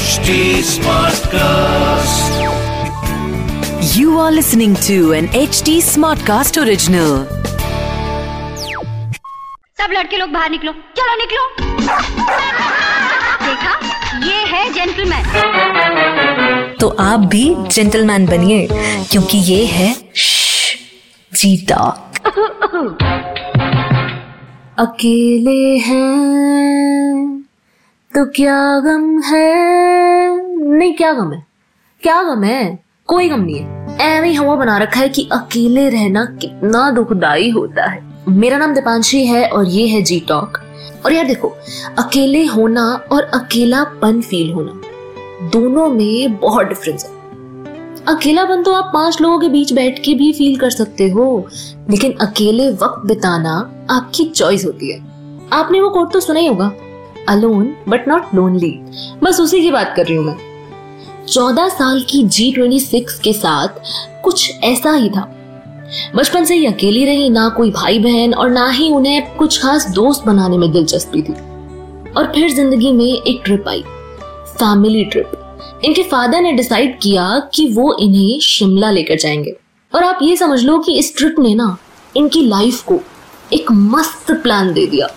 HD Smartcast. You are listening to an HD Smartcast original. सब लड़के लोग बाहर निकलो, चलो निकलो. देखा, ये है जेंटलमैन. तो आप भी जेंटलमैन बनिए, क्योंकि ये है जी टॉक. अकेले हैं तो क्या गम है? नहीं, क्या गम है? क्या गम है? कोई गम नहीं है. ऐसी हवा बना रखा है कि अकेले रहना कितना दुखदाई होता है. मेरा नाम दीपांशी है और ये है जी टॉक. और यार देखो, अकेले होना और अकेलापन फील होना, दोनों में बहुत डिफरेंस है. अकेलापन तो आप 5 लोगों के बीच बैठ के भी फील कर सकते हो, लेकिन अकेले वक्त बिताना आपकी चॉइस होती है. आपने वो कोट तो सुना ही होगा, Alone but not lonely. बस उसी की बात कर रही हूँ मैं. 14 साल की G26 के साथ कुछ ऐसा ही था. बचपन से ही अकेली रही, ना कोई भाई बहन और ना ही उन्हें कुछ खास दोस्त बनाने में दिलचस्पी थी. और फिर जिंदगी में एक ट्रिप आई, फैमिली ट्रिप. इनके फादर ने डिसाइड किया कि वो इन्हें शिमला लेकर जाएंगे. और आप ये समझ लो कि इस ट्रिप ने ना इनकी लाइफ को एक मस्त प्लान दे दिया.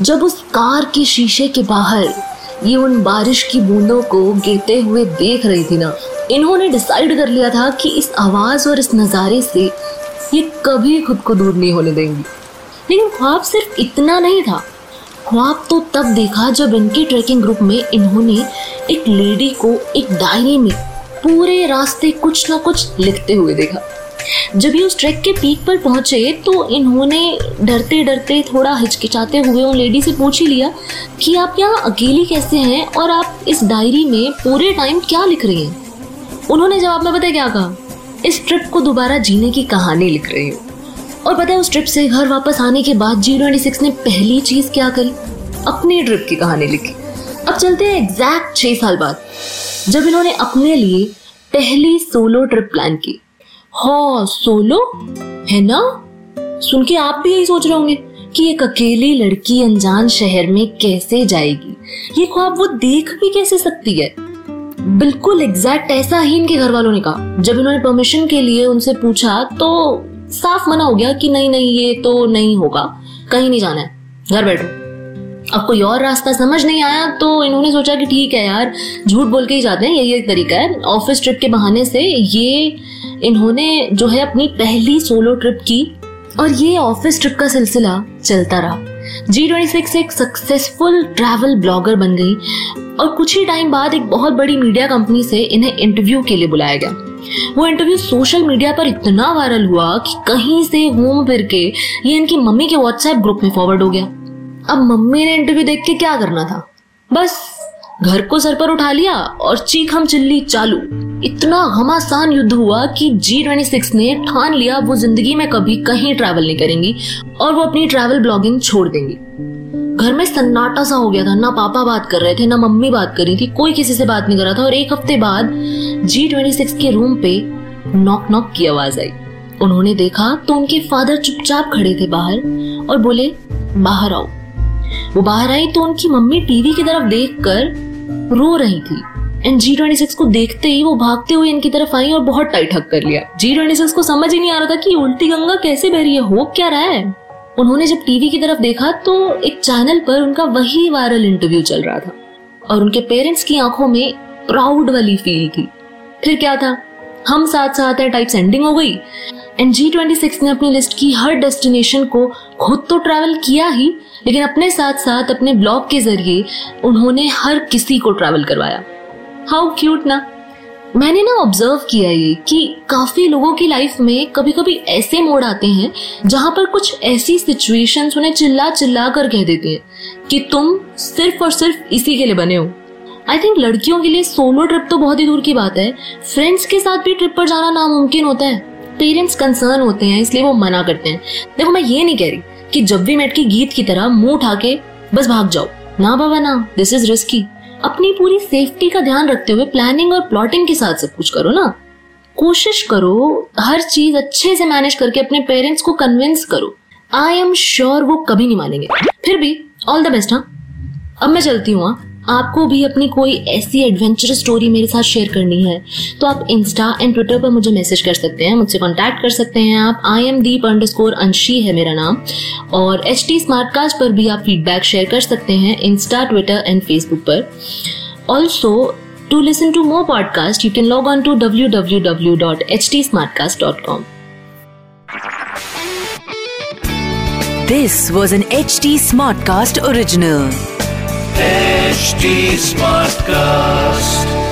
जब उस कार के शीशे के बाहर ये उन बारिश की बूंदों को गिरते हुए देख रही थी ना, इन्होंने डिसाइड कर लिया था कि इस आवाज और इस नज़ारे से ये कभी खुद को दूर नहीं होने देंगी. लेकिन ख्वाब सिर्फ इतना नहीं था. ख्वाब तो तब देखा जब इनके ट्रैकिंग ग्रुप में इन्होंने एक लेडी को एक डायरी में पूरे रास्ते कुछ ना कुछ लिखते हुए देखा. जब ये उस ट्रैक के पीक पर पहुंचे तो इन्होंने डरते डरते थोड़ा हिचकिचाते हुए उन लेडी से पूछ ही लिया कि आप यहाँ अकेली कैसे हैं और आप इस डायरी में पूरे टाइम क्या लिख रही हैं. उन्होंने जवाब में पता है क्या कहा? इस ट्रिप को दोबारा जीने की कहानी लिख रही हूँ. और पता है उस ट्रिप से घर वापस आने के बाद G26 ने पहली चीज क्या करी? अपनी ट्रिप की कहानी लिखी. अब चलते हैं एग्जैक्ट 6 साल बाद, जब इन्होंने अपने लिए पहली सोलो ट्रिप प्लान की. हाँ, सोलो है ना? सुन के आप भी यही सोच रहे होंगे कि एक अकेली लड़की अनजान शहर में कैसे जाएगी, ये ख्वाब वो देख भी कैसे सकती है. बिल्कुल एग्जैक्ट ऐसा ही इनके घर वालों ने कहा. जब इन्होंने परमिशन के लिए उनसे पूछा तो साफ मना हो गया कि नहीं नहीं, ये तो नहीं होगा, कहीं नहीं जाना है, घर बैठो. अब कोई और रास्ता समझ नहीं आया तो इन्होंने सोचा कि ठीक है यार, झूठ बोल के ही जाते हैं, यही एक तरीका है. ऑफिस ट्रिप के बहाने से ये इन्होंने जो है अपनी पहली सोलो ट्रिप की. और ये ऑफिस ट्रिप का सिलसिला चलता रहा. G26 एक सक्सेसफुल ट्रैवल ब्लॉगर बन गई और कुछ ही टाइम बाद एक बहुत बड़ी मीडिया कंपनी से इन्हें इंटरव्यू के लिए बुलाया गया. वो इंटरव्यू सोशल मीडिया पर इतना वायरल हुआ कि कहीं से घूम फिर के ये इनकी मम्मी के व्हाट्सएप ग्रुप में फॉरवर्ड हो गया. अब मम्मी ने इंटरव्यू देख के क्या करना था, बस घर को सर पर उठा लिया और चीख हम चिल्ली चालू. इतना घमासान युद्ध हुआ कि G26 ने ठान लिया वो जिंदगी में कभी कहीं ट्रैवल नहीं करेंगी और वो अपनी ट्रैवल ब्लॉगिंग छोड़ देंगी. घर में सन्नाटा सा हो गया था. ना पापा बात कर रहे थे, ना मम्मी बात कर रही थी, कोई किसी से बात नहीं कर रहा था. और एक हफ्ते बाद G26 के रूम पे नॉक नॉक की आवाज आई. उन्होंने देखा तो उनके फादर चुपचाप खड़े थे बाहर और बोले, बाहर आओ. वो बाहर आई तो उनकी मम्मी टीवी की तरफ देखकर रो रही थी. एंड G26 को देखते ही वो भागते हुए इनकी तरफ आई और बहुत टाइट हक कर लिया. G26 को समझ ही नहीं आ रहा था कि उल्टी गंगा कैसे बह रही है, हो क्या रहा है. उन्होंने जब टीवी की तरफ देखा तो एक चैनल पर उनका वही वायरल इंटरव्यू चल रहा था और उनके पेरेंट्स की आंखों में प्राउड वाली फील थी. फिर क्या था, हम साथ साथ है टाइप सेंडिंग हो गई. एंड G26 ने अपनी लिस्ट की हर डेस्टिनेशन को खुद तो ट्रैवल किया ही, लेकिन अपने साथ साथ अपने ब्लॉग के जरिए उन्होंने हर किसी को ट्रैवल करवाया. हाउ क्यूट ना. मैंने ना ऑब्जर्व किया ये कि काफी लोगों की लाइफ में कभी कभी ऐसे मोड़ आते हैं जहां पर कुछ ऐसी सिचुएशंस उन्हें चिल्ला चिल्ला कर कह देते हैं कि तुम सिर्फ और सिर्फ इसी के लिए बने हो. आई थिंक लड़कियों के लिए सोलो ट्रिप तो बहुत ही दूर की बात है, फ्रेंड्स के साथ भी ट्रिप पर जाना नामुमकिन होता है. पेरेंट्स कंसर्न होते हैं इसलिए वो मना करते हैं. देखो, मैं ये नहीं कह रही कि जब भी मेट के गीत की तरह मुंह उठा के बस भाग जाओ, ना बाबा ना, दिस इज रिस्की. अपनी पूरी सेफ्टी का ध्यान रखते हुए प्लानिंग और प्लॉटिंग के साथ सब कुछ करो ना. कोशिश करो हर चीज अच्छे से मैनेज करके अपने पेरेंट्स को कन्विंस करो. आई एम श्योर वो कभी नहीं मानेंगे. फिर भी ऑल द बेस्ट. हाँ, अब मैं चलती हूँ. आपको भी अपनी कोई ऐसी एडवेंचरस स्टोरी मेरे साथ शेयर करनी है तो आप इंस्टा एंड ट्विटर पर मुझे मैसेज कर सकते हैं, मुझसे कॉन्टैक्ट कर सकते हैं आप। IamDeep_Anshi है मेरा नाम। और HD Smartcast पर भी आप फीडबैक शेयर कर सकते हैं इंस्टा, ट्विटर एंड फेसबुक पर। Also to listen to more podcast you can log on to www.hdsmartcast.com। This was an HD Smartcast original. HD Smartcast.